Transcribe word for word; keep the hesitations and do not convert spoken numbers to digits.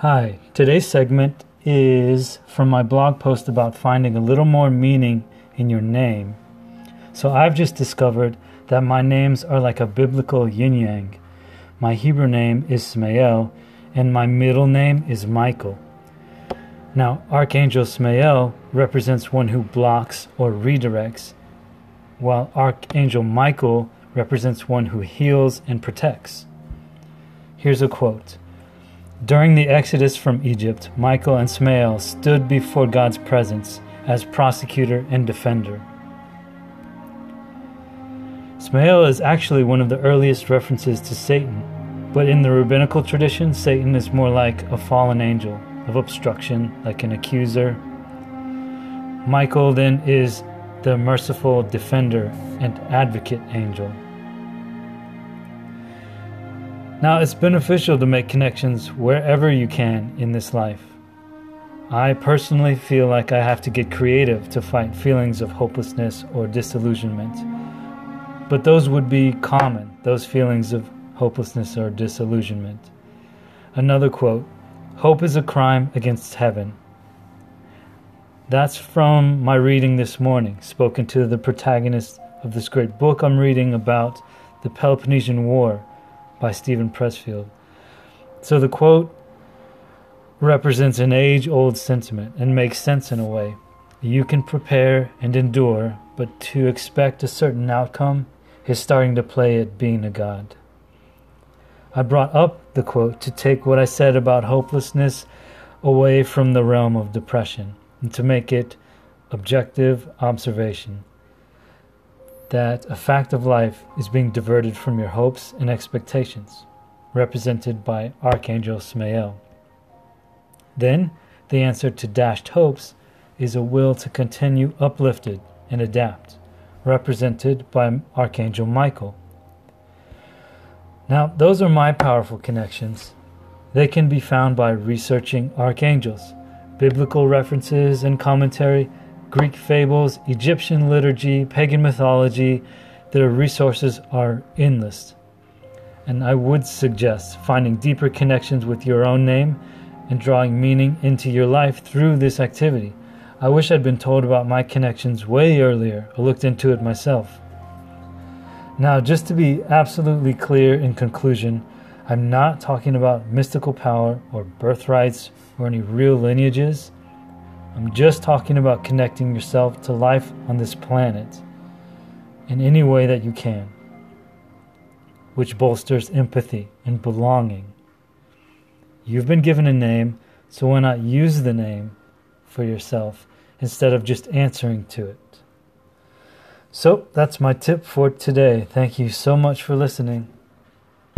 Hi, today's segment is from my blog post about finding a little more meaning in your name. So I've just discovered that my names are like a biblical yin-yang. My Hebrew name is Samael, and my middle name is Michael. Now, Archangel Samael represents one who blocks or redirects, while Archangel Michael represents one who heals and protects. Here's a quote. During the exodus from Egypt, Michael and Samael stood before God's presence as prosecutor and defender. Samael is actually one of the earliest references to Satan, but in the rabbinical tradition, Satan is more like a fallen angel of obstruction, like an accuser. Michael then is the merciful defender and advocate angel. Now, it's beneficial to make connections wherever you can in this life. I personally feel like I have to get creative to fight feelings of hopelessness or disillusionment. But those would be common, those feelings of hopelessness or disillusionment. Another quote, hope is a crime against heaven. That's from my reading this morning, spoken to the protagonist of this great book I'm reading about, the Peloponnesian War, by Stephen Pressfield. So the quote represents an age-old sentiment and makes sense in a way. You can prepare and endure, but to expect a certain outcome is starting to play at being a god. I brought up the quote to take what I said about hopelessness away from the realm of depression and to make it objective observation, that a fact of life is being diverted from your hopes and expectations, represented by Archangel Samael. Then, the answer to dashed hopes is a will to continue uplifted and adapt, represented by Archangel Michael. Now, those are my powerful connections. They can be found by researching archangels, biblical references and commentary, Greek fables, Egyptian liturgy, pagan mythology. Their resources are endless. And I would suggest finding deeper connections with your own name and drawing meaning into your life through this activity. I wish I'd been told about my connections way earlier or looked into it myself. Now, just to be absolutely clear in conclusion, I'm not talking about mystical power or birthrights or any real lineages. I'm just talking about connecting yourself to life on this planet in any way that you can, which bolsters empathy and belonging. You've been given a name, so why not use the name for yourself instead of just answering to it? So that's my tip for today. Thank you so much for listening.